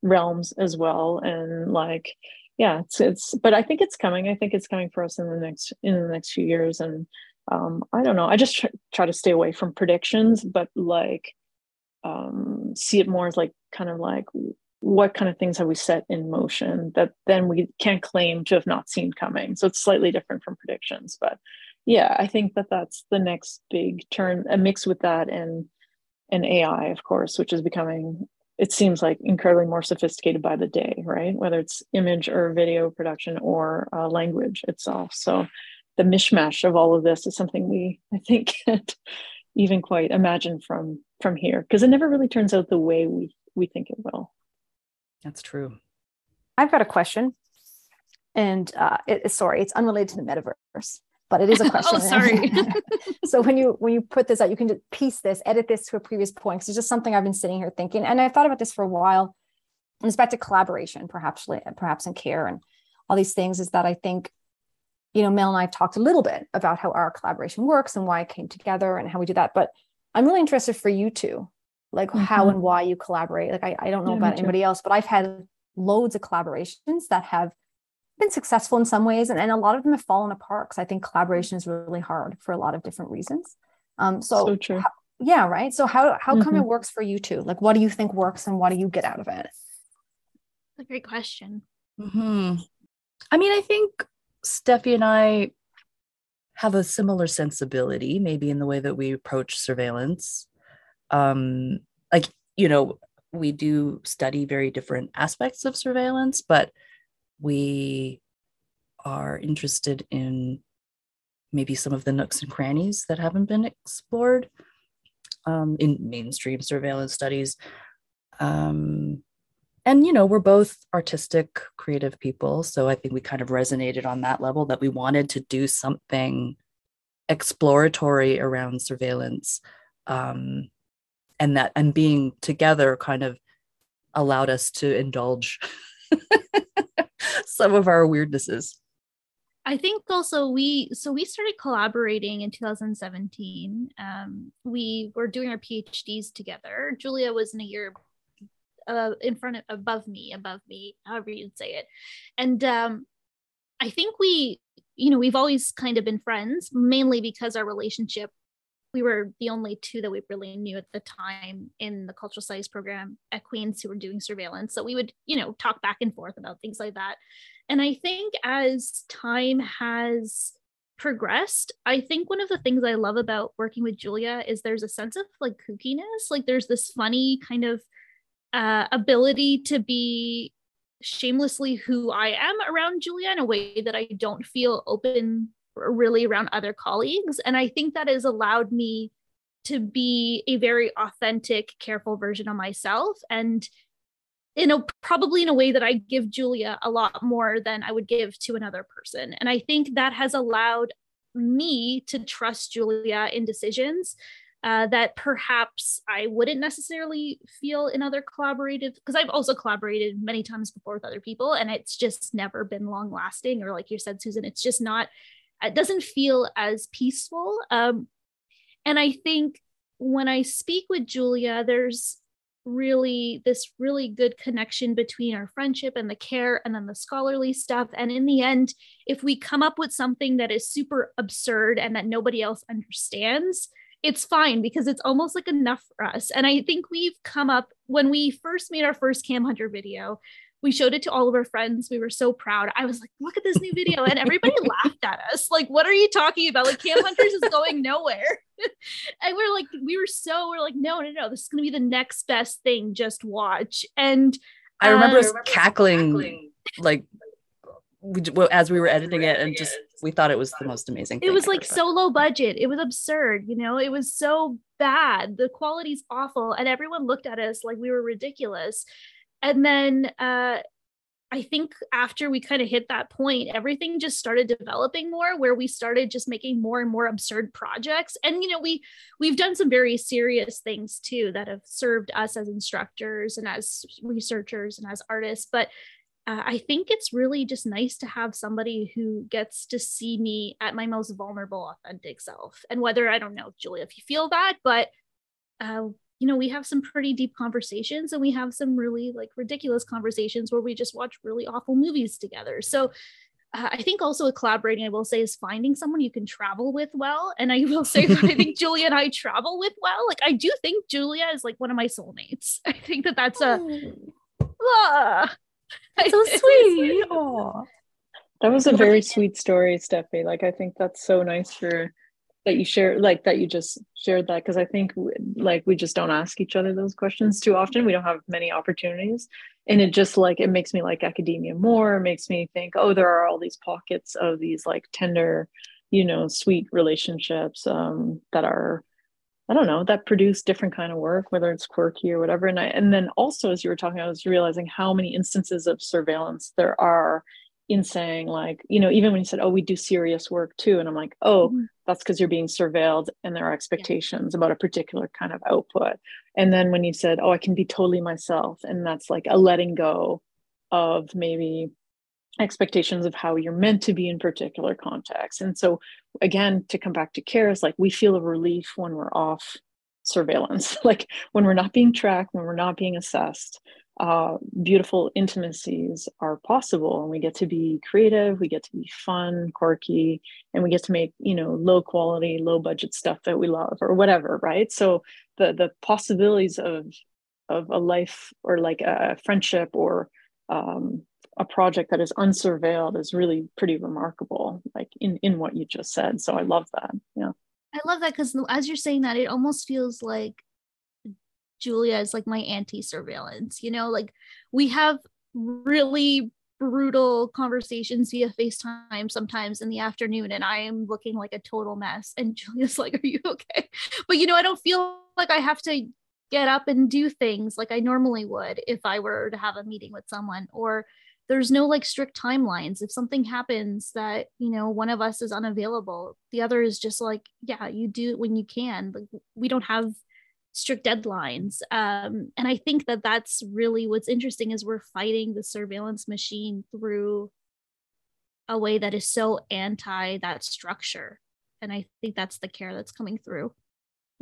realms as well. And like, yeah, it's, it's, but I think it's coming. I think it's coming for us in the next, in the next few years. And um, I don't know, I just tr- try to stay away from predictions, but like um, see it more as like, kind of like, what kind of things have we set in motion that then we can't claim to have not seen coming. So it's slightly different from predictions, but yeah, I think that that's the next big turn, a mix with that and, and A I, of course, which is becoming, it seems like incredibly more sophisticated by the day, right? Whether it's image or video production or uh, language itself. So the mishmash of all of this is something we, I think, can't even quite imagine from, from here, because it never really turns out the way we, we think it will. That's true. I've got a question, and uh, it, sorry, it's unrelated to the metaverse, but it is a question. Oh, sorry. So when you when you put this out, you can piece this, edit this to a previous point, because it's just something I've been sitting here thinking, and I've thought about this for a while. And it's back to collaboration, perhaps, perhaps in care and all these things. Is that I think, you know, Mel and I have talked a little bit about how our collaboration works and why it came together and how we do that. But I'm really interested for you two, like mm-hmm. how and why you collaborate. Like I, I don't know yeah, about anybody else, but I've had loads of collaborations that have been successful in some ways, and, and a lot of them have fallen apart, because I think collaboration is really hard for a lot of different reasons. Um, so, so true. How, yeah, right. So how how mm-hmm. come it works for you two? Like, what do you think works, and what do you get out of it? That's a great question. Mm-hmm. I mean, I think Steffi and I have a similar sensibility, maybe in the way that we approach surveillance, um, like, you know, we do study very different aspects of surveillance, but we are interested in maybe some of the nooks and crannies that haven't been explored um, in mainstream surveillance studies. Um, and, you know, we're both artistic, creative people. So I think we kind of resonated on that level, that we wanted to do something exploratory around surveillance. Um, and that and being together kind of allowed us to indulge some of our weirdnesses. I think also we, so we started collaborating in two thousand seventeen. Um, we were doing our PhDs together. Julia was in a year uh, in front of, above me, above me, however you'd say it. And um, I think we, you know, we've always kind of been friends, mainly because our relationship, we were the only two that we really knew at the time in the cultural studies program at Queens who were doing surveillance. So we would, you know, talk back and forth about things like that. And I think as time has progressed, I think one of the things I love about working with Julia is there's a sense of like kookiness, like there's this funny kind of uh, ability to be shamelessly who I am around Julia in a way that I don't feel open really around other colleagues. And I think that has allowed me to be a very authentic, careful version of myself. And in a, probably in a way that I give Julia a lot more than I would give to another person. And I think that has allowed me to trust Julia in decisions uh, that perhaps I wouldn't necessarily feel in other collaborative, because I've also collaborated many times before with other people, and it's just never been long lasting, or like you said, Susan, it's just not, it doesn't feel as peaceful. Um, and I think when I speak with Julia, there's really this really good connection between our friendship and the care and then the scholarly stuff. And in the end, if we come up with something that is super absurd and that nobody else understands, it's fine because it's almost like enough for us. And I think we've come up, when we first made our first Cam Hunter video, we showed it to all of our friends. We were so proud. I was like, look at this new video. And everybody laughed at us. Like, what are you talking about? Like, Cam Hunters is going nowhere. And we're like, we were so, we're like, no, no, no, this is going to be the next best thing. Just watch. And uh, I remember, I remember cackling, cackling, like, as we were editing it, and just, we thought it was the most amazing thing. It was like so low budget. It was absurd. You know, it was so bad. The quality's awful. And everyone looked at us like we were ridiculous. And then uh, I think after we kind of hit that point, everything just started developing more, where we started just making more and more absurd projects. And, you know, we, we've done some very serious things too that have served us as instructors and as researchers and as artists. But uh, I think it's really just nice to have somebody who gets to see me at my most vulnerable, authentic self. And whether, I don't know, Julia, if you feel that, but uh, you know, we have some pretty deep conversations, and we have some really like ridiculous conversations where we just watch really awful movies together. So uh, I think also with collaborating, I will say, is finding someone you can travel with well. And I will say that I think Julia and I travel with well. Like, I do think Julia is like one of my soulmates. I think that that's a... Oh. That's so sweet. Aww. That was a very sweet story, Steffi. Like, I think that's so nice for... that you share, like that you just shared that, because I think like we just don't ask each other those questions too often. We don't have many opportunities, and it just like it makes me like academia more. It makes me think, oh, there are all these pockets of these like tender, you know, sweet relationships um, that are, I don't know, that produce different kind of work, whether it's quirky or whatever. And I, and then also as you were talking, I was realizing how many instances of surveillance there are in saying like, you know, even when you said, oh, we do serious work too. And I'm like, oh, mm-hmm. that's because you're being surveilled and there are expectations yeah. about a particular kind of output. And then when you said, oh, I can be totally myself. And that's like a letting go of maybe expectations of how you're meant to be in particular contexts. And so again, to come back to care, is like, we feel a relief when we're off surveillance, like when we're not being tracked, when we're not being assessed. Uh, beautiful intimacies are possible, and we get to be creative, we get to be fun, quirky, and we get to make, you know, low quality, low budget stuff that we love or whatever, right? So the the possibilities of of a life or like a friendship or um, a project that is unsurveilled is really pretty remarkable, like in, in what you just said. So I love that. Yeah. I love that, because as you're saying that, it almost feels like Julia is like my anti-surveillance, you know, like we have really brutal conversations via FaceTime sometimes in the afternoon, and I am looking like a total mess. And Julia's like, are you okay? But, you know, I don't feel like I have to get up and do things like I normally would if I were to have a meeting with someone. Or there's no like strict timelines. If something happens that, you know, one of us is unavailable, the other is just like, yeah, you do it when you can. Like, we don't have strict deadlines. Um, and I think that that's really what's interesting, is we're fighting the surveillance machine through a way that is so anti that structure. And I think that's the care that's coming through.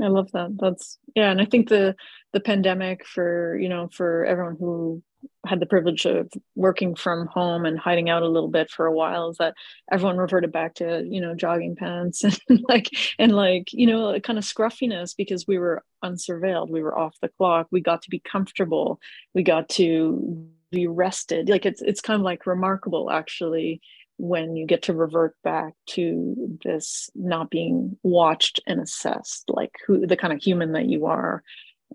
I love that. That's, yeah. And I think the, the pandemic for, you know, for everyone who had the privilege of working from home and hiding out a little bit for a while, is that everyone reverted back to, you know, jogging pants and like, and like, you know, kind of scruffiness, because we were unsurveilled, we were off the clock, we got to be comfortable, we got to be rested. Like it's, it's kind of like remarkable actually, when you get to revert back to this not being watched and assessed, like who, the kind of human that you are,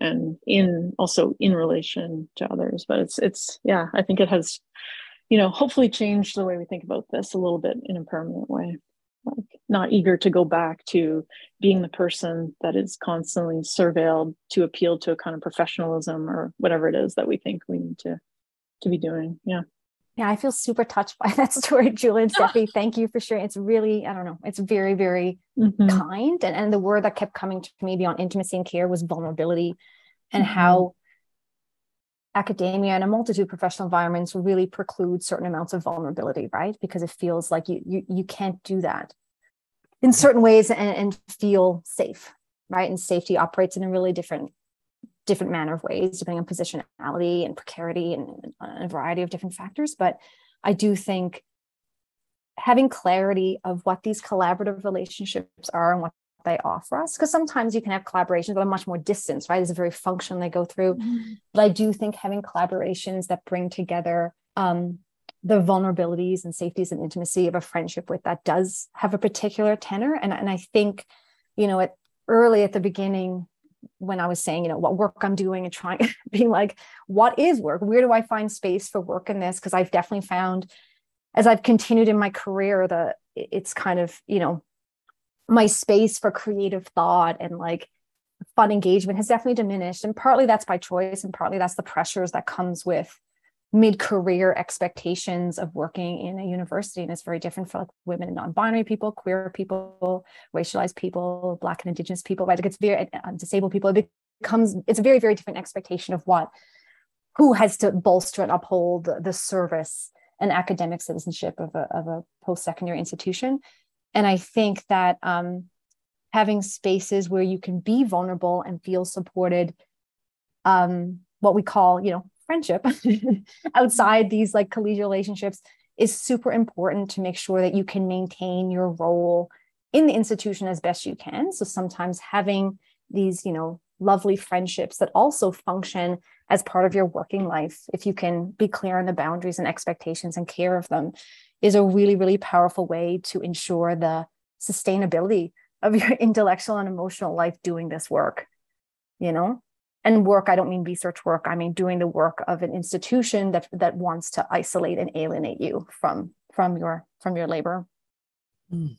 and in also in relation to others. But it's, it's, yeah, I think it has, you know, hopefully changed the way we think about this a little bit in a permanent way, like not eager to go back to being the person that is constantly surveilled to appeal to a kind of professionalism or whatever it is that we think we need to, to be doing. Yeah. Yeah. I feel super touched by that story, Julia and Steffi. Thank you for sharing. It's really, I don't know, it's very, very mm-hmm. kind. And, and the word that kept coming to me beyond intimacy and care was vulnerability, and mm-hmm. how academia and a multitude of professional environments really preclude certain amounts of vulnerability, right? Because it feels like you, you, you can't do that in certain ways and, and feel safe, right? And safety operates in a really different different manner of ways, depending on positionality and precarity and a variety of different factors. But I do think having clarity of what these collaborative relationships are and what they offer us, because sometimes you can have collaborations that are much more distance, right? It's a very function they go through. Mm-hmm. But I do think having collaborations that bring together um, the vulnerabilities and safeties and intimacy of a friendship with that does have a particular tenor. And, and I think, you know, at early at the beginning, when I was saying, you know, what work I'm doing and trying, being like, what is work? Where do I find space for work in this? Because I've definitely found, as I've continued in my career, the it's kind of, you know, my space for creative thought and like fun engagement has definitely diminished. And partly that's by choice, and partly that's the pressures that comes with mid-career expectations of working in a university. And it's very different for like women and non-binary people, queer people, racialized people, Black and Indigenous people, right? Like it's very uh, disabled people. It becomes, it's a very, very different expectation of what, who has to bolster and uphold the, the service and academic citizenship of a, of a post-secondary institution. And I think that um, having spaces where you can be vulnerable and feel supported, um, what we call, you know, friendship outside these like collegial relationships is super important to make sure that you can maintain your role in the institution as best you can. So sometimes having these, you know, lovely friendships that also function as part of your working life, if you can be clear on the boundaries and expectations and care of them, is a really, really powerful way to ensure the sustainability of your intellectual and emotional life doing this work, you know? And work, I don't mean research work. I mean doing the work of an institution that that wants to isolate and alienate you from from your from your labor. Mm.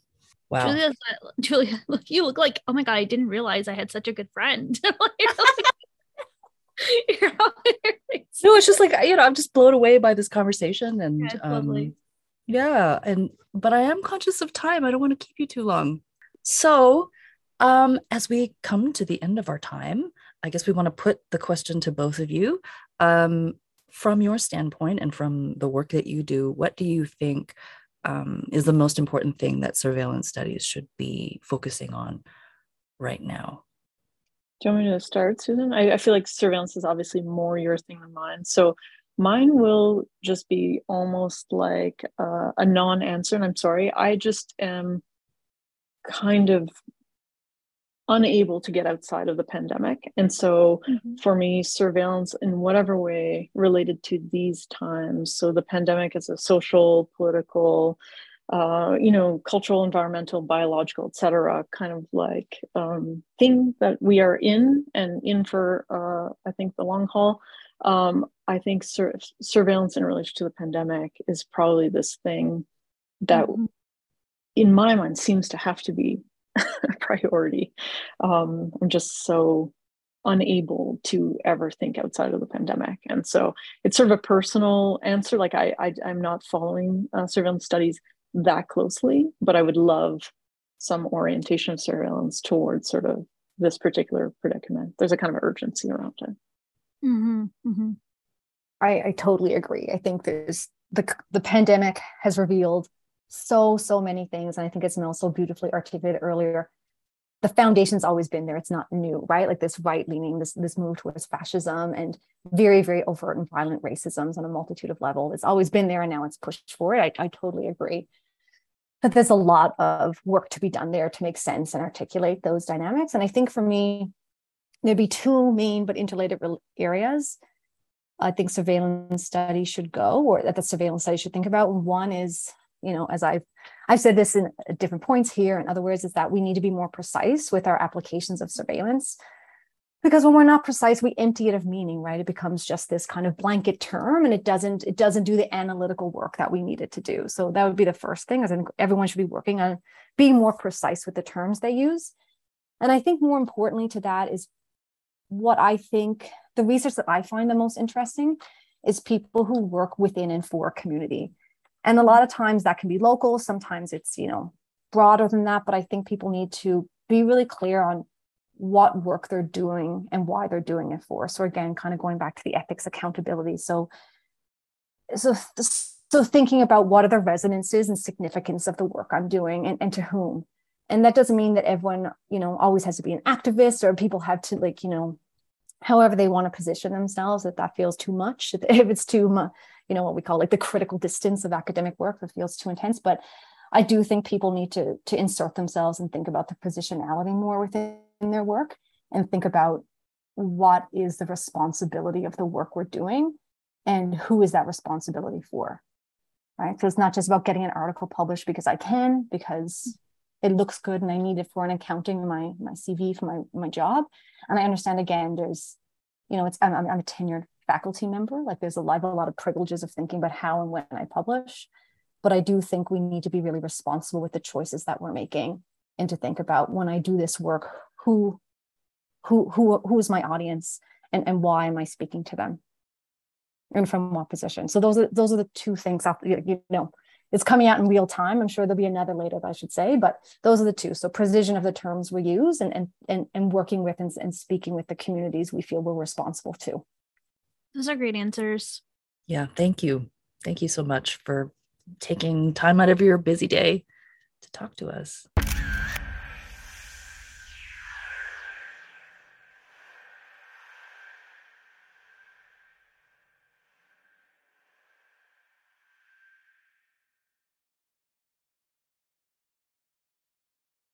Wow, Julia, Julia, look, you look like, oh my God, I didn't realize I had such a good friend. You're all, you're no, it's just like, you know, I'm just blown away by this conversation, and yeah, um, yeah, and but I am conscious of time. I don't want to keep you too long. So, um, as we come to the end of our time, I guess we want to put the question to both of you. Um, from your standpoint and from the work that you do, what do you think um, is the most important thing that surveillance studies should be focusing on right now? Do you want me to start, Susan? I, I feel like surveillance is obviously more your thing than mine. So mine will just be almost like uh, a non-answer, and I'm sorry. I just am kind of unable to get outside of the pandemic. And so mm-hmm. for me, surveillance in whatever way related to these times. So the pandemic is a social, political, uh, you know, cultural, environmental, biological, et cetera, kind of like um, thing that we are in and in for, uh, I think, the long haul. Um, I think sur surveillance in relation to the pandemic is probably this thing that, mm-hmm. in my mind, seems to have to be a priority. Um, I'm just so unable to ever think outside of the pandemic. And so it's sort of a personal answer. Like I, I, I'm not following uh, surveillance studies that closely, but I would love some orientation of surveillance towards sort of this particular predicament. There's a kind of urgency around it. Mm-hmm, mm-hmm. I, I totally agree. I think there's the, the pandemic has revealed so, so many things. And I think as Mel so beautifully articulated earlier, the foundation's always been there. It's not new, right? Like this right-leaning, this, this move towards fascism and very, very overt and violent racisms on a multitude of levels. It's always been there and now it's pushed forward. I, I totally agree. But there's a lot of work to be done there to make sense and articulate those dynamics. And I think for me, there'd be two main but interrelated areas I think surveillance studies should go, or that the surveillance studies should think about. One is, you know, as I've, I've said this in different points here, in other words, is that we need to be more precise with our applications of surveillance, because when we're not precise, we empty it of meaning, right? It becomes just this kind of blanket term, and it doesn't, it doesn't do the analytical work that we need it to do. So that would be the first thing, as I think everyone should be working on being more precise with the terms they use. And I think more importantly to that is what I think, the research that I find the most interesting is people who work within and for community. And a lot of times that can be local. Sometimes it's, you know, broader than that. But I think people need to be really clear on what work they're doing and why they're doing it for. So again, kind of going back to the ethics accountability. So, so, so thinking about what are the resonances and significance of the work I'm doing, and, and to whom. And that doesn't mean that everyone, you know, always has to be an activist, or people have to, like, you know, however they want to position themselves, if that feels too much, if it's too much, you know, what we call like the critical distance of academic work, that feels too intense. But I do think people need to, to insert themselves and think about the positionality more within their work, and think about what is the responsibility of the work we're doing and who is that responsibility for, right? So it's not just about getting an article published because I can, because it looks good and I need it for an accounting, my, my C V for my, my job. And I understand, again, there's, you know, it's, I'm, I'm a tenured faculty member. Like there's a lot, a lot of privileges of thinking about how and when I publish, but I do think we need to be really responsible with the choices that we're making, and to think about when I do this work, who, who, who, who is my audience, and, and why am I speaking to them, and from what position? So those are, those are the two things, you know. It's coming out in real time. I'm sure there'll be another later, I should say, but those are the two. So precision of the terms we use, and, and, and, and working with and, and speaking with the communities we feel we're responsible to. Those are great answers. Yeah, thank you. Thank you so much for taking time out of your busy day to talk to us.